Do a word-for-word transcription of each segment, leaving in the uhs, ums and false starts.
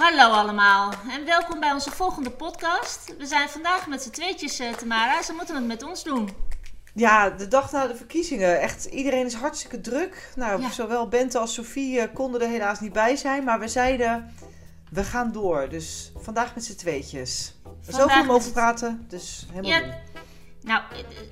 Hallo allemaal en welkom bij onze volgende podcast. We zijn vandaag met z'n tweetjes, uh, Tamara. Ze moeten het met ons doen. Ja, de dag na de verkiezingen. Echt, iedereen is hartstikke druk. Nou, ja. Zowel Bente als Sofie uh, konden er helaas niet bij zijn. Maar we zeiden, we gaan door. Dus vandaag met z'n tweetjes. We zoveel mogen het... praten, dus helemaal ja. Goed. Nou,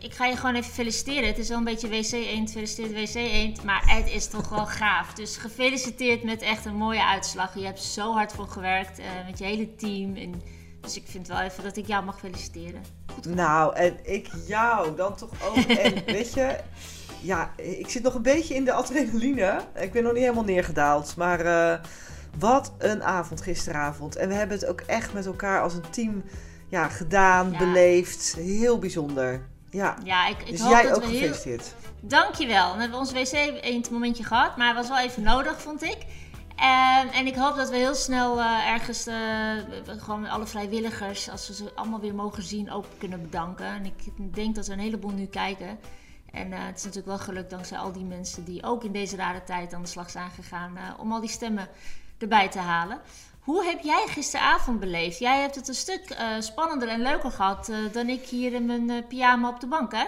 ik ga je gewoon even feliciteren. Het is wel een beetje W C eend, gefeliciteerd W C eend. Maar het is toch wel gaaf. Dus gefeliciteerd met echt een mooie uitslag. Je hebt zo hard voor gewerkt uh, met je hele team. En, dus ik vind wel even dat ik jou mag feliciteren. Goed. Nou, en ik jou dan toch ook. En weet je, ja, ik zit nog een beetje in de adrenaline. Ik ben nog niet helemaal neergedaald. Maar uh, wat een avond gisteravond. En we hebben het ook echt met elkaar als een team... Ja, gedaan, ja. Beleefd. Heel bijzonder. Ja, ja ik, ik dus hoop jij dat ook gefeliciteerd. Heel... Dankjewel. Dan hebben we ons W C eend momentje gehad, maar het was wel even nodig, vond ik. En, en ik hoop dat we heel snel uh, ergens uh, gewoon alle vrijwilligers, als we ze allemaal weer mogen zien, ook kunnen bedanken. En ik denk dat we een heleboel nu kijken. En uh, het is natuurlijk wel gelukt dankzij al die mensen die ook in deze rare tijd aan de slag zijn gegaan uh, om al die stemmen erbij te halen. Hoe heb jij gisteravond beleefd? Jij hebt het een stuk uh, spannender en leuker gehad uh, dan ik hier in mijn uh, pyjama op de bank, hè?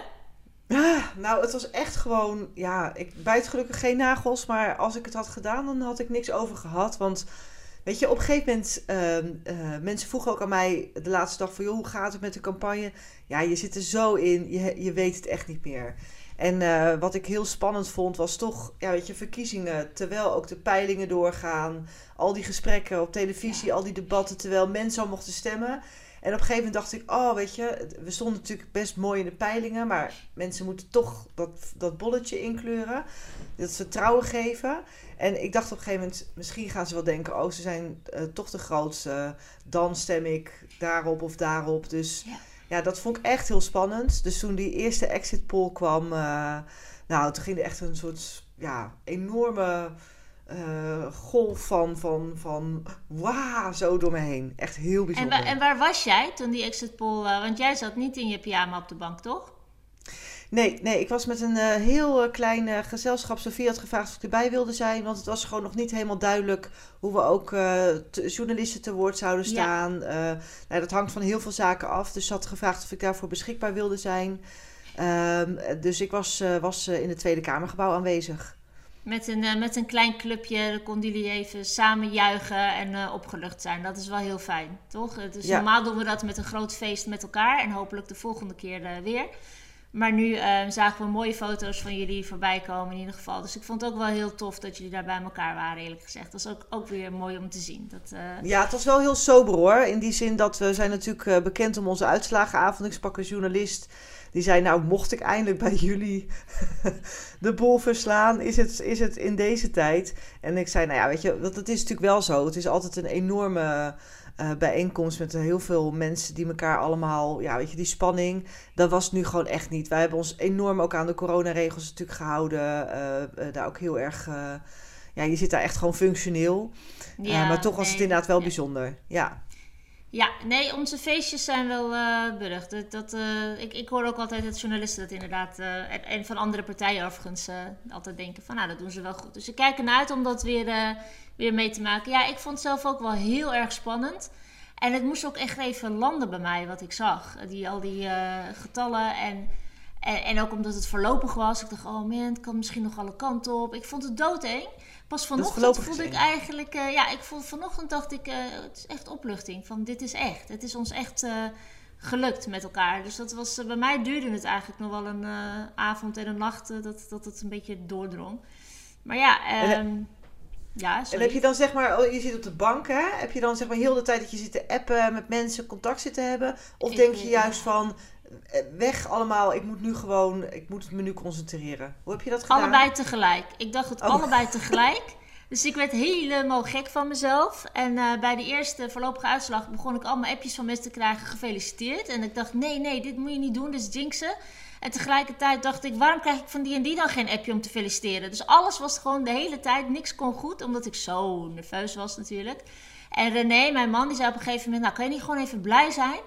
Ah, nou, het was echt gewoon... Ja, ik bijt gelukkig geen nagels, maar als ik het had gedaan, dan had ik niks over gehad. Want, weet je, op een gegeven moment... Uh, uh, mensen vroegen ook aan mij de laatste dag van... joh, hoe gaat het met de campagne? Ja, je zit er zo in, je, je weet het echt niet meer. En uh, wat ik heel spannend vond was toch, ja, weet je, verkiezingen. Terwijl ook de peilingen doorgaan. Al die gesprekken op televisie, ja. Al die debatten. Terwijl mensen al mochten stemmen. En op een gegeven moment dacht ik, oh, weet je, we stonden natuurlijk best mooi in de peilingen. Maar mensen moeten toch dat, dat bolletje inkleuren. Dat vertrouwen geven. En ik dacht op een gegeven moment, misschien gaan ze wel denken, oh, ze zijn uh, toch de grootste. Dan stem ik daarop of daarop. Dus... Ja. Ja, dat vond ik echt heel spannend. Dus toen die eerste exit poll kwam... Uh, nou, toen ging er echt een soort... ja, enorme... Uh, golf van... van, van wauw, zo door me heen. Echt heel bijzonder. En, wa- en waar was jij toen die exit poll... Uh, want jij zat niet in je pyjama op de bank, toch? Nee, nee, ik was met een uh, heel uh, klein uh, gezelschap. Sofie had gevraagd of ik erbij wilde zijn. Want het was gewoon nog niet helemaal duidelijk... hoe we ook uh, te, journalisten te woord zouden staan. Ja. Uh, nou, dat hangt van heel veel zaken af. Dus ze had gevraagd of ik daarvoor beschikbaar wilde zijn. Uh, dus ik was, uh, was uh, in het Tweede Kamergebouw aanwezig. Met een, uh, met een klein clubje, dan konden jullie even samen juichen en uh, opgelucht zijn. Dat is wel heel fijn, toch? Dus ja. Normaal doen we dat met een groot feest met elkaar. En hopelijk de volgende keer uh, weer. Maar nu uh, zagen we mooie foto's van jullie voorbij komen in ieder geval. Dus ik vond het ook wel heel tof dat jullie daar bij elkaar waren, eerlijk gezegd. Dat is ook, ook weer mooi om te zien. Dat, uh... Ja, het was wel heel sober hoor. In die zin dat we zijn natuurlijk uh, bekend om onze uitslagenavond. Ik sprak een journalist die zei, nou mocht ik eindelijk bij jullie de bol verslaan, is het, is het in deze tijd? En ik zei, nou ja, weet je, dat, dat is natuurlijk wel zo. Het is altijd een enorme... Uh, bijeenkomst met heel veel mensen die elkaar allemaal... Ja, weet je, die spanning, dat was nu gewoon echt niet. Wij hebben ons enorm ook aan de coronaregels natuurlijk gehouden. Uh, uh, daar ook heel erg... Uh, ja, je zit daar echt gewoon functioneel. Ja, uh, maar toch was nee, het inderdaad wel ja. Bijzonder. Ja. Ja, nee, onze feestjes zijn wel uh, burg. Dat, dat, uh, ik, ik hoor ook altijd dat journalisten dat inderdaad... Uh, en, en van andere partijen overigens uh, altijd denken van... Nou, dat doen ze wel goed. Dus ik kijk ernaar uit om dat weer... Uh, weer mee te maken. Ja, ik vond het zelf ook wel heel erg spannend. En het moest ook echt even landen bij mij, wat ik zag. Die, al die uh, getallen en, en, en ook omdat het voorlopig was. Ik dacht, oh man, het kan misschien nog alle kanten op. Ik vond het doodeng. Pas vanochtend voelde ik eigenlijk... Uh, ja, ik voelde, vanochtend dacht ik, uh, het is echt opluchting. Van dit is echt. Het is ons echt uh, gelukt met elkaar. Dus dat was, uh, bij mij duurde het eigenlijk nog wel een uh, avond en een nacht uh, dat, dat het een beetje doordrong. Maar ja... Um, en, Ja, en heb je dan zeg maar, je zit op de bank hè, heb je dan zeg maar heel de tijd dat je zit te appen, met mensen contact zit te hebben? Of ik denk je juist ja. van, weg allemaal, ik moet nu gewoon, ik moet me nu concentreren. Hoe heb je dat gedaan? Allebei tegelijk. Ik dacht het oh. allebei tegelijk. Dus ik werd helemaal gek van mezelf. En uh, bij de eerste voorlopige uitslag begon ik allemaal appjes van mensen te krijgen, gefeliciteerd. En ik dacht, nee, nee, dit moet je niet doen, dit is jinxen. En tegelijkertijd dacht ik, waarom krijg ik van die en die dan geen appje om te feliciteren? Dus alles was gewoon de hele tijd, niks kon goed, omdat ik zo nerveus was natuurlijk. En René, mijn man, die zei op een gegeven moment, nou kan je niet gewoon even blij zijn?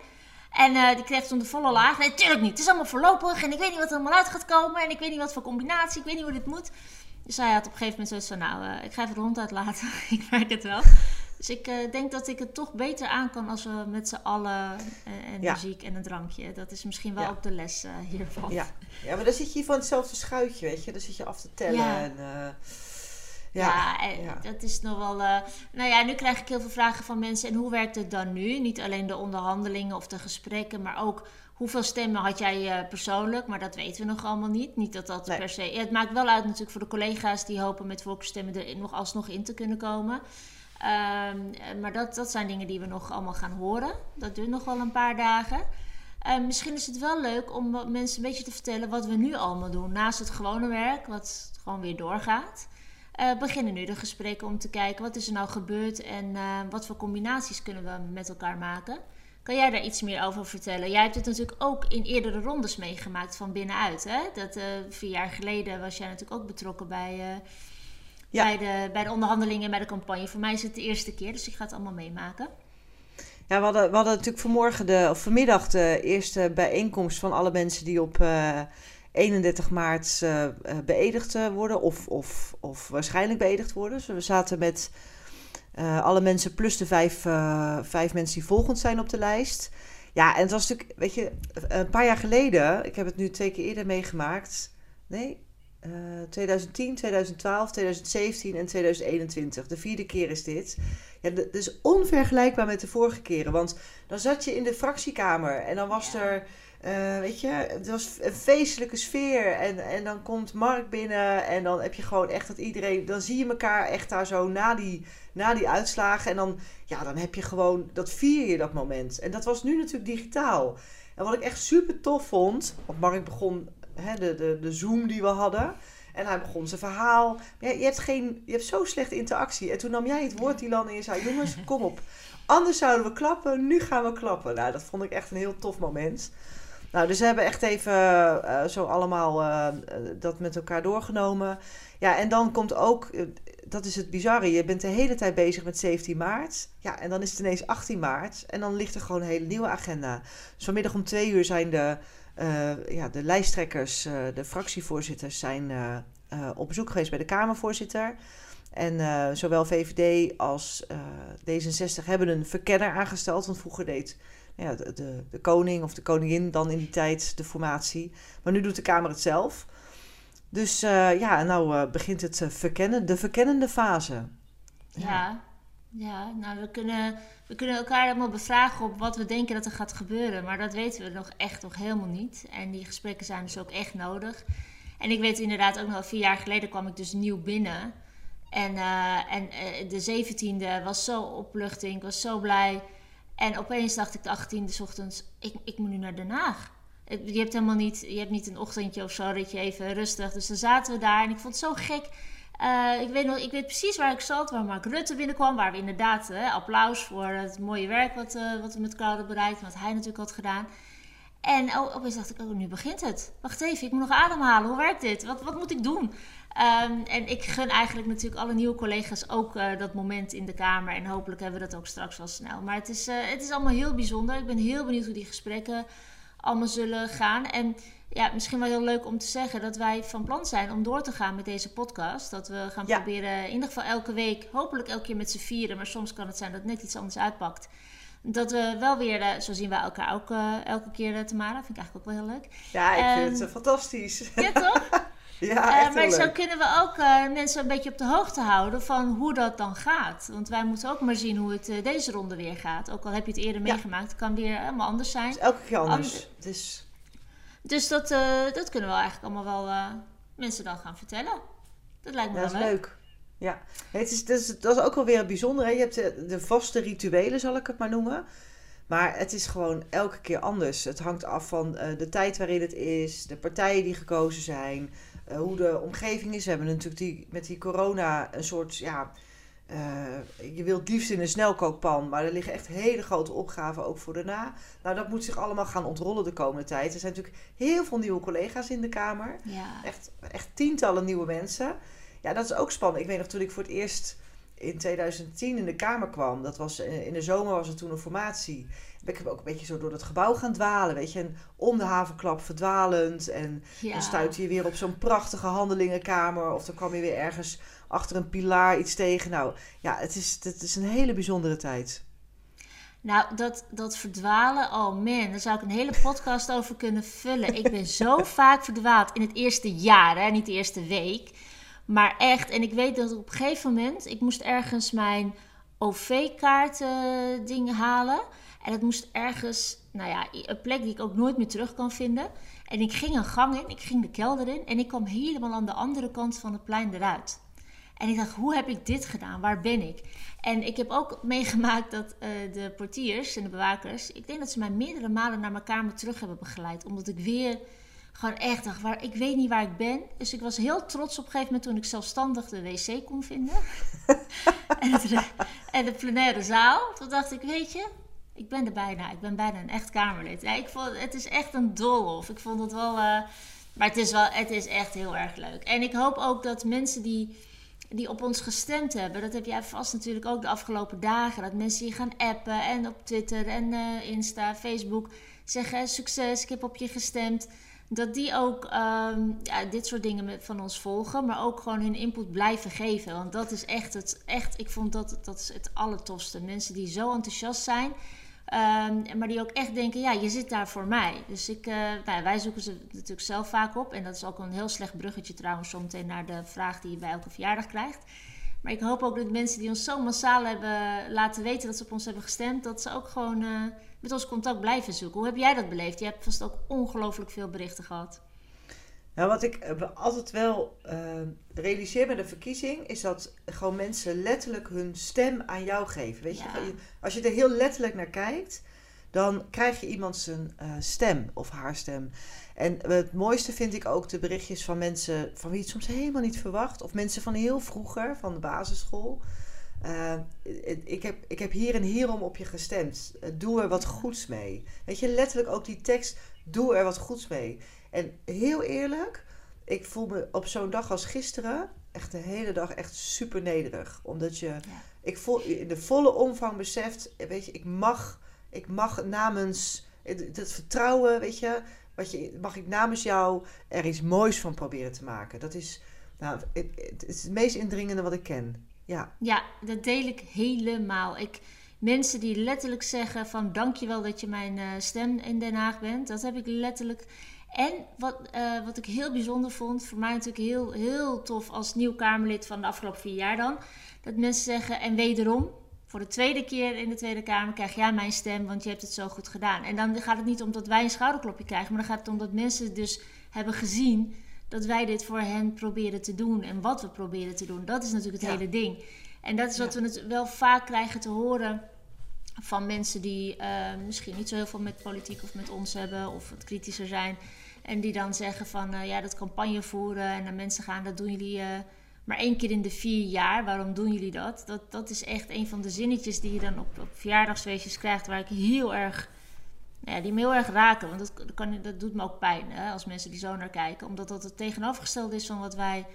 En uh, die kreeg toen de volle laag. Nee, tuurlijk niet, het is allemaal voorlopig en ik weet niet wat er allemaal uit gaat komen. En ik weet niet wat voor combinatie, ik weet niet hoe dit moet. Dus hij had op een gegeven moment zoiets van, nou, uh, ik ga even de hond uitlaten, ik merk het wel. Dus ik uh, denk dat ik het toch beter aan kan als we met z'n allen uh, en ja. muziek en een drankje. Dat is misschien wel ja. ook de les uh, hiervan. Ja. ja, maar dan zit je hier van hetzelfde schuitje, weet je. Dan zit je af te tellen ja. en... Uh... Ja, ja, ja, dat is nog wel... Uh, nou ja, nu krijg ik heel veel vragen van mensen. En hoe werkt het dan nu? Niet alleen de onderhandelingen of de gesprekken, maar ook hoeveel stemmen had jij uh, persoonlijk? Maar dat weten we nog allemaal niet. Niet dat dat nee. per se... Ja, het maakt wel uit natuurlijk voor de collega's die hopen met volksstemmen er nog alsnog in te kunnen komen. Um, maar dat, dat zijn dingen die we nog allemaal gaan horen. Dat duurt nog wel een paar dagen. Uh, misschien is het wel leuk om mensen een beetje te vertellen wat we nu allemaal doen. Naast het gewone werk, wat gewoon weer doorgaat. Uh, beginnen nu de gesprekken om te kijken wat is er nou gebeurd en uh, wat voor combinaties kunnen we met elkaar maken. Kan jij daar iets meer over vertellen? Jij hebt het natuurlijk ook in eerdere rondes meegemaakt van binnenuit. Hè? Dat, uh, vier jaar geleden was jij natuurlijk ook betrokken bij, uh, ja. bij, de, bij de onderhandelingen en bij de campagne. Voor mij is het de eerste keer, dus ik ga het allemaal meemaken. Ja, we hadden, we hadden natuurlijk vanmorgen de, of vanmiddag de eerste bijeenkomst van alle mensen die op... Uh, eenendertig maart uh, beëdigd worden of, of, of waarschijnlijk beëdigd worden. Dus we zaten met uh, alle mensen plus de vijf, uh, vijf mensen die volgend zijn op de lijst. Ja, en het was natuurlijk, weet je, een paar jaar geleden, ik heb het nu twee keer eerder meegemaakt. Nee, uh, tweeduizend tien, tweeduizend twaalf, tweeduizend zeventien en tweeduizend eenentwintig. De vierde keer is dit. Ja, dat is onvergelijkbaar met de vorige keren. Want dan zat je in de fractiekamer en dan was ja. er... Uh, weet je, het was een feestelijke sfeer en, en dan komt Mark binnen en dan heb je gewoon echt dat iedereen, dan zie je elkaar echt daar zo na die, na die uitslagen en dan, ja, dan heb je gewoon, dat vier je dat moment. En dat was nu natuurlijk digitaal. En wat ik echt super tof vond, want Mark begon hè, de, de, de Zoom die we hadden en hij begon zijn verhaal. Ja, je hebt geen, je hebt zo slechte interactie. En toen nam jij het woord, Dylan, en je zei, jongens, kom op. Anders zouden we klappen, nu gaan we klappen. Nou, dat vond ik echt een heel tof moment. Nou, dus we hebben echt even uh, zo allemaal uh, dat met elkaar doorgenomen. Ja, en dan komt ook, uh, dat is het bizarre, je bent de hele tijd bezig met zeventien maart. Ja, en dan is het ineens achttien maart en dan ligt er gewoon een hele nieuwe agenda. Dus vanmiddag om twee uur zijn de, uh, ja, de lijsttrekkers, uh, de fractievoorzitters zijn uh, uh, op bezoek geweest bij de Kamervoorzitter. En uh, zowel V V D als uh, D zesenzestig hebben een verkenner aangesteld, want vroeger deed... Ja, de, de, de koning of de koningin dan in die tijd de formatie. Maar nu doet de Kamer het zelf. Dus uh, ja, nou uh, begint het uh, verkennen, de verkennende fase. Ja, ja, ja nou we kunnen, we kunnen elkaar helemaal bevragen op wat we denken dat er gaat gebeuren. Maar dat weten we nog echt nog helemaal niet. En die gesprekken zijn dus ook echt nodig. En ik weet inderdaad ook nog, vier jaar geleden kwam ik dus nieuw binnen. En, uh, en uh, de zeventiende was zo opluchting, ik was zo blij... En opeens dacht ik de achttiende 's ochtends, ik, ik moet nu naar Den Haag. Je hebt helemaal niet, je hebt niet een ochtendje of zo dat je even rustig. Dus dan zaten we daar en ik vond het zo gek. Uh, ik, weet nog, ik weet precies waar ik zat, waar Mark Rutte binnenkwam. Waar we inderdaad, hè, applaus voor het mooie werk wat, uh, wat we met elkaar hadden bereikt. Wat hij natuurlijk had gedaan. En oh, opeens dacht ik, oh, nu begint het. Wacht even, ik moet nog ademhalen. Hoe werkt dit? Wat, wat moet ik doen? Um, en ik gun eigenlijk natuurlijk alle nieuwe collega's ook uh, dat moment in de Kamer. En hopelijk hebben we dat ook straks wel snel. Maar het is, uh, het is allemaal heel bijzonder. Ik ben heel benieuwd hoe die gesprekken allemaal zullen gaan. En ja, misschien wel heel leuk om te zeggen dat wij van plan zijn om door te gaan met deze podcast. Dat we gaan ja. proberen in ieder geval elke week, hopelijk elke keer met z'n vieren. Maar soms kan het zijn dat het net iets anders uitpakt. Dat we wel weer, uh, zo zien we elkaar ook uh, elke keer, uh, Tamara. Vind ik eigenlijk ook wel heel leuk. Ja, ik um, vind het fantastisch. Ja, toch? Ja, uh, maar zo kunnen we ook uh, mensen een beetje op de hoogte houden van hoe dat dan gaat. Want wij moeten ook maar zien hoe het uh, deze ronde weer gaat. Ook al heb je het eerder ja. meegemaakt, het kan weer helemaal anders zijn. Het is elke keer anders. And- dus dus dat, uh, dat kunnen we eigenlijk allemaal wel uh, mensen dan gaan vertellen. Dat lijkt me ja, wel leuk. leuk. Ja, het is, dat, is, dat is ook wel weer bijzonder. Hè? Je hebt de, de vaste rituelen, zal ik het maar noemen. Maar het is gewoon elke keer anders. Het hangt af van uh, de tijd waarin het is, de partijen die gekozen zijn... Uh, hoe de omgeving is. We hebben natuurlijk die, met die corona een soort, ja... Uh, je wilt liefst in een snelkookpan, maar er liggen echt hele grote opgaven ook voor daarna. Nou, dat moet zich allemaal gaan ontrollen de komende tijd. Er zijn natuurlijk heel veel nieuwe collega's in de Kamer. Ja. Echt, echt tientallen nieuwe mensen. Ja, dat is ook spannend. Ik weet nog, toen ik voor het eerst in tweeduizend tien in de Kamer kwam... dat was in de zomer was er toen een formatie. Ik heb ook een beetje zo door dat gebouw gaan dwalen, weet je. En om de havenklap verdwalend. En ja. dan stuitte je weer op zo'n prachtige handelingenkamer. Of dan kwam je weer ergens achter een pilaar iets tegen. Nou ja, het is, het is een hele bijzondere tijd. Nou, dat, dat verdwalen, oh man, daar zou ik een hele podcast over kunnen vullen. Ik ben zo vaak verdwaald in het eerste jaar, hè, niet de eerste week. Maar echt, en ik weet dat op een gegeven moment, ik moest ergens mijn O V-kaarten ding halen. En het moest ergens, nou ja, een plek die ik ook nooit meer terug kan vinden. En ik ging een gang in, ik ging de kelder in en ik kwam helemaal aan de andere kant van het plein eruit. En ik dacht, hoe heb ik dit gedaan? Waar ben ik? En ik heb ook meegemaakt dat uh, de portiers en de bewakers... ik denk dat ze mij meerdere malen naar mijn kamer terug hebben begeleid. Omdat ik weer gewoon echt dacht, waar, ik weet niet waar ik ben. Dus ik was heel trots op een gegeven moment toen ik zelfstandig de wc kon vinden. en, het, en de plenaire zaal. Toen dacht ik, weet je, ik ben er bijna. Ik ben bijna een echt Kamerlid. Ja, ik vond, het is echt een doolhof. Ik vond het wel... Uh, maar het is, wel, het is echt heel erg leuk. En ik hoop ook dat mensen die... die op ons gestemd hebben. Dat heb jij vast natuurlijk ook de afgelopen dagen. Dat mensen je gaan appen en op Twitter en uh, Insta, Facebook zeggen succes, ik heb op je gestemd. Dat die ook um, ja, dit soort dingen van ons volgen, maar ook gewoon hun input blijven geven. Want dat is echt het, echt, ik vond dat, dat is het allertofste. Mensen die zo enthousiast zijn, um, maar die ook echt denken, ja, je zit daar voor mij. Dus ik, uh, nou, wij zoeken ze natuurlijk zelf vaak op. En dat is ook een heel slecht bruggetje trouwens, zometeen naar de vraag die je bij elke verjaardag krijgt. Maar ik hoop ook dat mensen die ons zo massaal hebben laten weten dat ze op ons hebben gestemd, dat ze ook gewoon... Uh, met ons contact blijven zoeken. Hoe heb jij dat beleefd? Je hebt vast ook ongelooflijk veel berichten gehad. Nou, wat ik altijd wel uh, realiseer met een verkiezing... is dat gewoon mensen letterlijk hun stem aan jou geven. Weet ja. je, als je er heel letterlijk naar kijkt... dan krijg je iemand zijn uh, stem of haar stem. En het mooiste vind ik ook de berichtjes van mensen... van wie je het soms helemaal niet verwacht. Of mensen van heel vroeger, van de basisschool... Uh, ik, heb, ik heb hier en hierom op je gestemd. Uh, doe er wat goeds mee. Weet je, letterlijk ook die tekst. Doe er wat goeds mee. En heel eerlijk, ik voel me op zo'n dag als gisteren... echt de hele dag echt super nederig. Omdat je... Ja. Ik voel, in de volle omvang beseft... weet je, ik mag... ik mag namens... dat vertrouwen, weet je... wat je, mag ik namens jou er iets moois van proberen te maken. Dat is... nou, het, het is het meest indringende wat ik ken... Ja. Ja, dat deel ik helemaal. Ik, mensen die letterlijk zeggen van dankjewel dat je mijn uh, stem in Den Haag bent. Dat heb ik letterlijk. En wat, uh, wat ik heel bijzonder vond, voor mij natuurlijk heel, heel tof als nieuw Kamerlid van de afgelopen vier jaar dan. Dat mensen zeggen en wederom, voor de tweede keer in de Tweede Kamer krijg jij mijn stem, want je hebt het zo goed gedaan. En dan gaat het niet om dat wij een schouderklopje krijgen, maar dan gaat het om dat mensen dus hebben gezien... dat wij dit voor hen proberen te doen en wat we proberen te doen. Dat is natuurlijk het ja. hele ding. En dat is wat ja. we het wel vaak krijgen te horen van mensen die uh, misschien niet zo heel veel met politiek of met ons hebben of wat kritischer zijn. En die dan zeggen van uh, ja, dat campagne voeren en naar mensen gaan, dat doen jullie uh, maar één keer in de vier jaar. Waarom doen jullie dat? Dat, dat is echt een van de zinnetjes die je dan op, op verjaardagsfeestjes krijgt waar ik heel erg... ja, die me heel erg raken, want dat, kan, dat doet me ook pijn hè, als mensen die zo naar kijken. Omdat dat het tegenovergestelde is van wat wij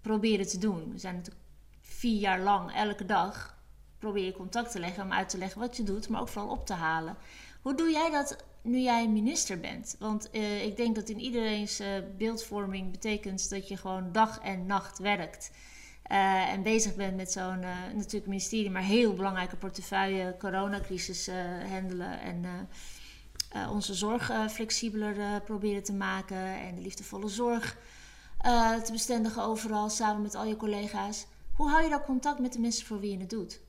proberen te doen. We zijn natuurlijk vier jaar lang, elke dag, probeer je contact te leggen... om uit te leggen wat je doet, maar ook vooral op te halen. Hoe doe jij dat nu jij minister bent? Want uh, ik denk dat in iedereen's uh, beeldvorming betekent dat je gewoon dag en nacht werkt... Uh, en bezig bent met zo'n, uh, natuurlijk ministerie, maar heel belangrijke portefeuille... coronacrisis uh, handelen en... Uh, Uh, onze zorg uh, flexibeler uh, proberen te maken... en de liefdevolle zorg uh, te bestendigen overal... samen met al je collega's. Hoe hou je dan contact met de mensen voor wie je het doet?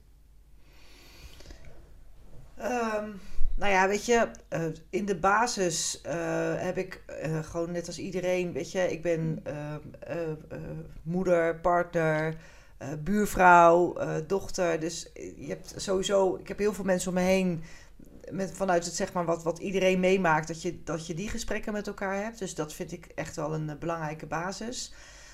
Um, nou ja, weet je... Uh, in de basis uh, heb ik uh, gewoon net als iedereen... weet je, ik ben uh, uh, uh, moeder, partner... Uh, buurvrouw, uh, dochter. Dus je hebt sowieso... ik heb heel veel mensen om me heen... Met, vanuit het zeg maar wat, wat iedereen meemaakt, dat je, dat je die gesprekken met elkaar hebt. Dus dat vind ik echt wel een uh, belangrijke basis.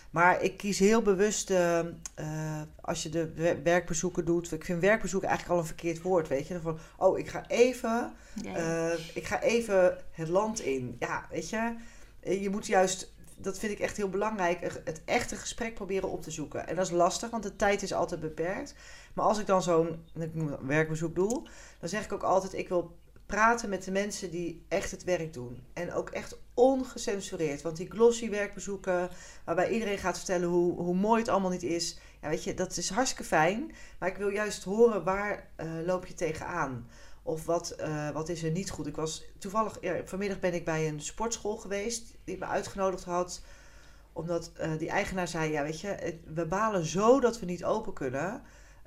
Maar ik kies heel bewust, uh, uh, als je de werkbezoeken doet... Ik vind werkbezoek eigenlijk al een verkeerd woord, weet je. Dan van, oh, ik ga even, uh, ik ga even het land in. Ja, weet je. Je moet juist, dat vind ik echt heel belangrijk... het echte gesprek proberen op te zoeken. En dat is lastig, want de tijd is altijd beperkt... Maar als ik dan zo'n werkbezoek doe, dan zeg ik ook altijd... ik wil praten met de mensen die echt het werk doen. En ook echt ongecensureerd. Want die glossy werkbezoeken, waarbij iedereen gaat vertellen hoe, hoe mooi het allemaal niet is. Ja, weet je, dat is hartstikke fijn. Maar ik wil juist horen, waar uh, loop je tegenaan? Of wat, uh, wat is er niet goed? Ik was toevallig, ja, vanmiddag ben ik bij een sportschool geweest die me uitgenodigd had. Omdat uh, die eigenaar zei, ja weet je, we balen zo dat we niet open kunnen.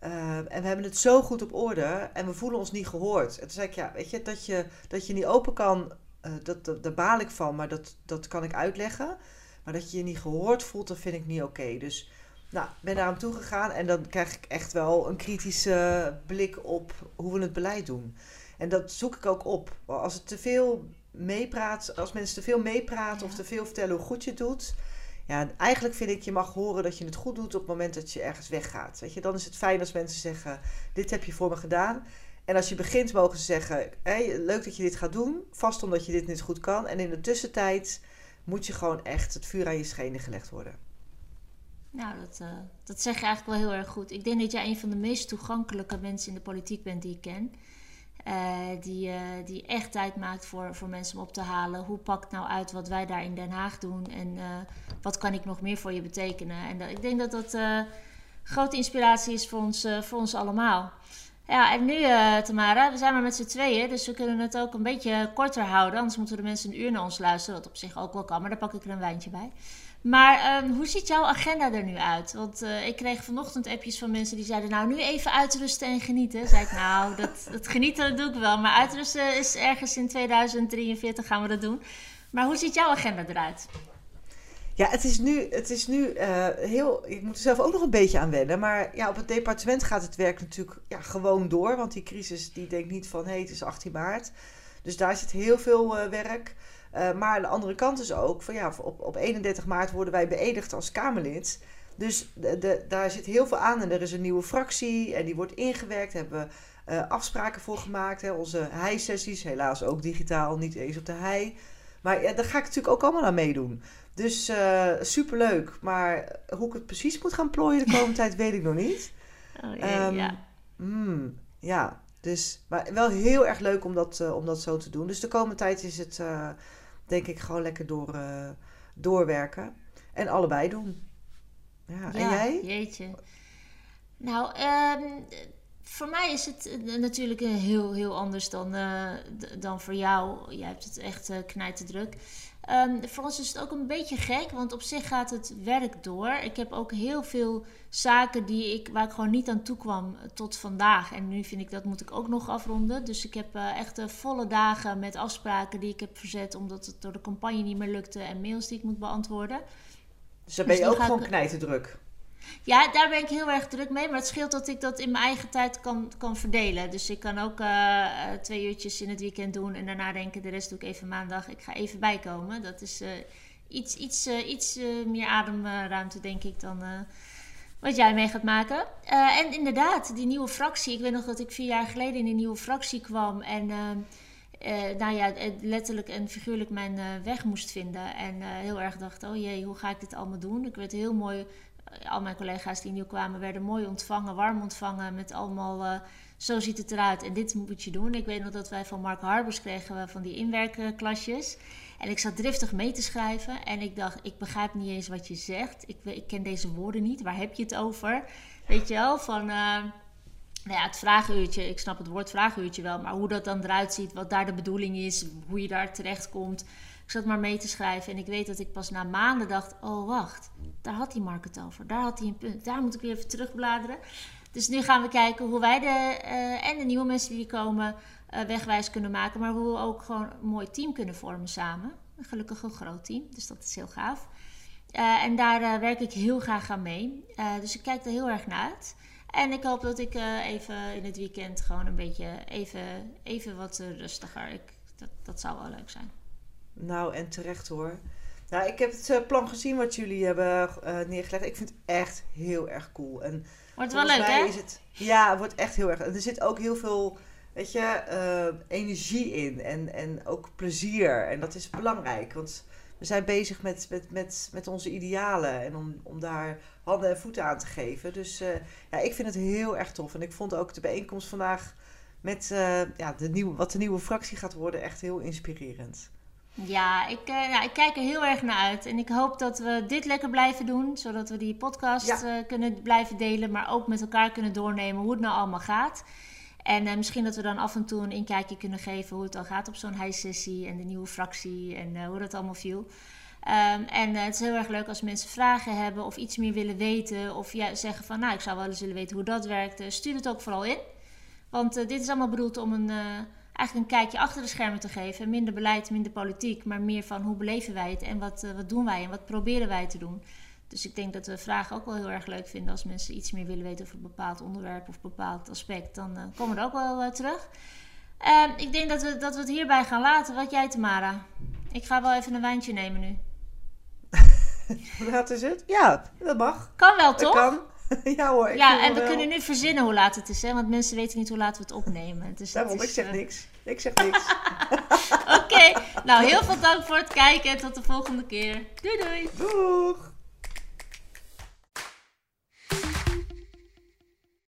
Uh, en we hebben het zo goed op orde en we voelen ons niet gehoord. En toen zei ik, ja, weet je, dat je, dat je niet open kan, uh, dat, dat, daar baal ik van, maar dat, dat kan ik uitleggen. Maar dat je je niet gehoord voelt, dat vind ik niet oké. Okay. Dus, nou, ben daar aan toe gegaan en dan krijg ik echt wel een kritische blik op hoe we het beleid doen. En dat zoek ik ook op. Als het te veel meepraat, als mensen te veel meepraten, ja, of te veel vertellen hoe goed je het doet... Ja, eigenlijk vind ik, je mag horen dat je het goed doet op het moment dat je ergens weggaat. Weet je, dan is het fijn als mensen zeggen, dit heb je voor me gedaan. En als je begint mogen ze zeggen, hey, leuk dat je dit gaat doen, vast omdat je dit niet goed kan. En in de tussentijd moet je gewoon echt het vuur aan je schenen gelegd worden. Nou, dat, uh, dat zeg je eigenlijk wel heel erg goed. Ik denk dat jij een van de meest toegankelijke mensen in de politiek bent die ik ken. Uh, die, uh, die echt tijd maakt voor, voor mensen om op te halen. Hoe pakt nou uit wat wij daar in Den Haag doen? En uh, wat kan ik nog meer voor je betekenen? En dat, ik denk dat dat uh, grote inspiratie is voor ons, uh, voor ons allemaal. Ja, en nu uh, Tamara, we zijn maar met z'n tweeën. Dus we kunnen het ook een beetje korter houden. Anders moeten de mensen een uur naar ons luisteren. Wat op zich ook wel kan, maar daar pak ik er een wijntje bij. Maar um, hoe ziet jouw agenda er nu uit? Want uh, ik kreeg vanochtend appjes van mensen die zeiden... nou, nu even uitrusten en genieten. Zei ik, nou, dat, dat genieten dat doe ik wel. Maar uitrusten is ergens in tweeduizend drieënveertig gaan we dat doen. Maar hoe ziet jouw agenda eruit? Ja, het is nu, het is nu uh, heel... Ik moet er zelf ook nog een beetje aan wennen. Maar ja, op het departement gaat het werk natuurlijk ja, gewoon door. Want die crisis, die denkt niet van... hé, hey, het is achttien maart. Dus daar zit heel veel uh, werk... Uh, maar aan de andere kant is ook, van, ja, op, op eenendertig maart worden wij beëdigd als Kamerlid. Dus de, de, daar zit heel veel aan en er is een nieuwe fractie en die wordt ingewerkt. Daar hebben we uh, afspraken voor gemaakt. Hè. Onze hei-sessies, helaas ook digitaal, niet eens op de hei. Maar ja, daar ga ik natuurlijk ook allemaal aan meedoen. Dus uh, superleuk, maar hoe ik het precies moet gaan plooien de komende tijd weet ik nog niet. Oh, yeah, um, yeah. Mm, ja, dus, maar wel heel erg leuk om dat, uh, om dat zo te doen. Dus de komende tijd is het... Uh, denk ik gewoon lekker door, uh, doorwerken. En allebei doen. Ja, ja en jij? Jeetje. Nou, um, voor mij is het natuurlijk heel, heel anders dan, uh, dan voor jou. Jij hebt het echt uh, knijterdruk. Um, voor ons is het ook een beetje gek, want op zich gaat het werk door. Ik heb ook heel veel zaken die ik, waar ik gewoon niet aan toe kwam tot vandaag. En nu vind ik, dat moet ik ook nog afronden. Dus ik heb uh, echt uh, volle dagen met afspraken die ik heb verzet... omdat het door de campagne niet meer lukte en mails die ik moet beantwoorden. Dus daar ben je dus ook gewoon ik... knijterdruk? Ja, daar ben ik heel erg druk mee. Maar het scheelt dat ik dat in mijn eigen tijd kan, kan verdelen. Dus ik kan ook uh, twee uurtjes in het weekend doen. En daarna denken, de rest doe ik even maandag. Ik ga even bijkomen. Dat is uh, iets, iets, uh, iets uh, meer ademruimte, denk ik, dan uh, wat jij mee gaat maken. Uh, en inderdaad, die nieuwe fractie. Ik weet nog dat ik vier jaar geleden in die nieuwe fractie kwam. En... Uh, Uh, nou ja, letterlijk en figuurlijk mijn uh, weg moest vinden. En uh, heel erg dacht, oh jee, hoe ga ik dit allemaal doen? Ik werd heel mooi, uh, al mijn collega's die nieuw kwamen... werden mooi ontvangen, warm ontvangen met allemaal... Uh, zo ziet het eruit en dit moet je doen. Ik weet nog dat wij van Mark Harbers kregen van die inwerkklasjes. En ik zat driftig mee te schrijven. En ik dacht, ik begrijp niet eens wat je zegt. Ik, ik ken deze woorden niet, waar heb je het over? Weet je wel, van... Uh, Nou ja, het vraaguurtje, ik snap het woord vraaguurtje wel, maar hoe dat dan eruit ziet, wat daar de bedoeling is, hoe je daar terecht komt. Ik zat maar mee te schrijven en ik weet dat ik pas na maanden dacht, oh wacht, daar had die Mark het over, daar had hij een punt, daar moet ik weer even terugbladeren. Dus nu gaan we kijken hoe wij de, uh, en de nieuwe mensen die komen uh, wegwijs kunnen maken, maar hoe we ook gewoon een mooi team kunnen vormen samen. Gelukkig een groot team, dus dat is heel gaaf. Uh, en daar uh, werk ik heel graag aan mee, uh, dus ik kijk er heel erg naar uit. En ik hoop dat ik uh, even in het weekend gewoon een beetje even, even wat uh, rustiger. Ik, dat, dat zou wel leuk zijn. Nou, en terecht hoor. Nou, ik heb het uh, plan gezien wat jullie hebben uh, neergelegd. Ik vind het echt heel erg cool. En wordt wel leuk, hè? Is het, ja, het wordt echt heel erg. En er zit ook heel veel, weet je, uh, energie in. En, en ook plezier. En dat is belangrijk. Want we zijn bezig met, met, met, met onze idealen. En om, om daar handen en voeten aan te geven. Dus uh, ja, ik vind het heel erg tof. En ik vond ook de bijeenkomst vandaag met uh, ja, de nieuwe, wat de nieuwe fractie gaat worden, echt heel inspirerend. Ja, ik, uh, nou, ik kijk er heel erg naar uit. En ik hoop dat we dit lekker blijven doen, zodat we die podcast ja. uh, kunnen blijven delen, maar ook met elkaar kunnen doornemen hoe het nou allemaal gaat. En uh, misschien dat we dan af en toe een inkijkje kunnen geven hoe het al gaat op zo'n high-sessie en de nieuwe fractie en uh, hoe dat allemaal viel. Um, en uh, het is heel erg leuk als mensen vragen hebben of iets meer willen weten. Of ja, zeggen van, nou, ik zou wel eens willen weten hoe dat werkt. Uh, stuur het ook vooral in. Want uh, dit is allemaal bedoeld om een, uh, eigenlijk een kijkje achter de schermen te geven. Minder beleid, minder politiek, maar meer van hoe beleven wij het en wat, uh, wat doen wij en wat proberen wij te doen. Dus ik denk dat we vragen ook wel heel erg leuk vinden. Als mensen iets meer willen weten over een bepaald onderwerp of een bepaald aspect, dan uh, komen we er ook wel uh, terug. Uh, ik denk dat we, dat we het hierbij gaan laten. Wat jij, Tamara? Ik ga wel even een wijntje nemen nu. Hoe laat is het? Ja, dat mag. Kan wel, toch? Dat kan. Ja hoor. Ja, en we wel. kunnen nu verzinnen hoe laat het is, hè? Want mensen weten niet hoe laat we het opnemen. Dus Daarom, is, ik zeg uh... niks. Ik zeg niks. Oké, okay. Nou heel veel dank voor het kijken en tot de volgende keer. Doei doei. Doeg.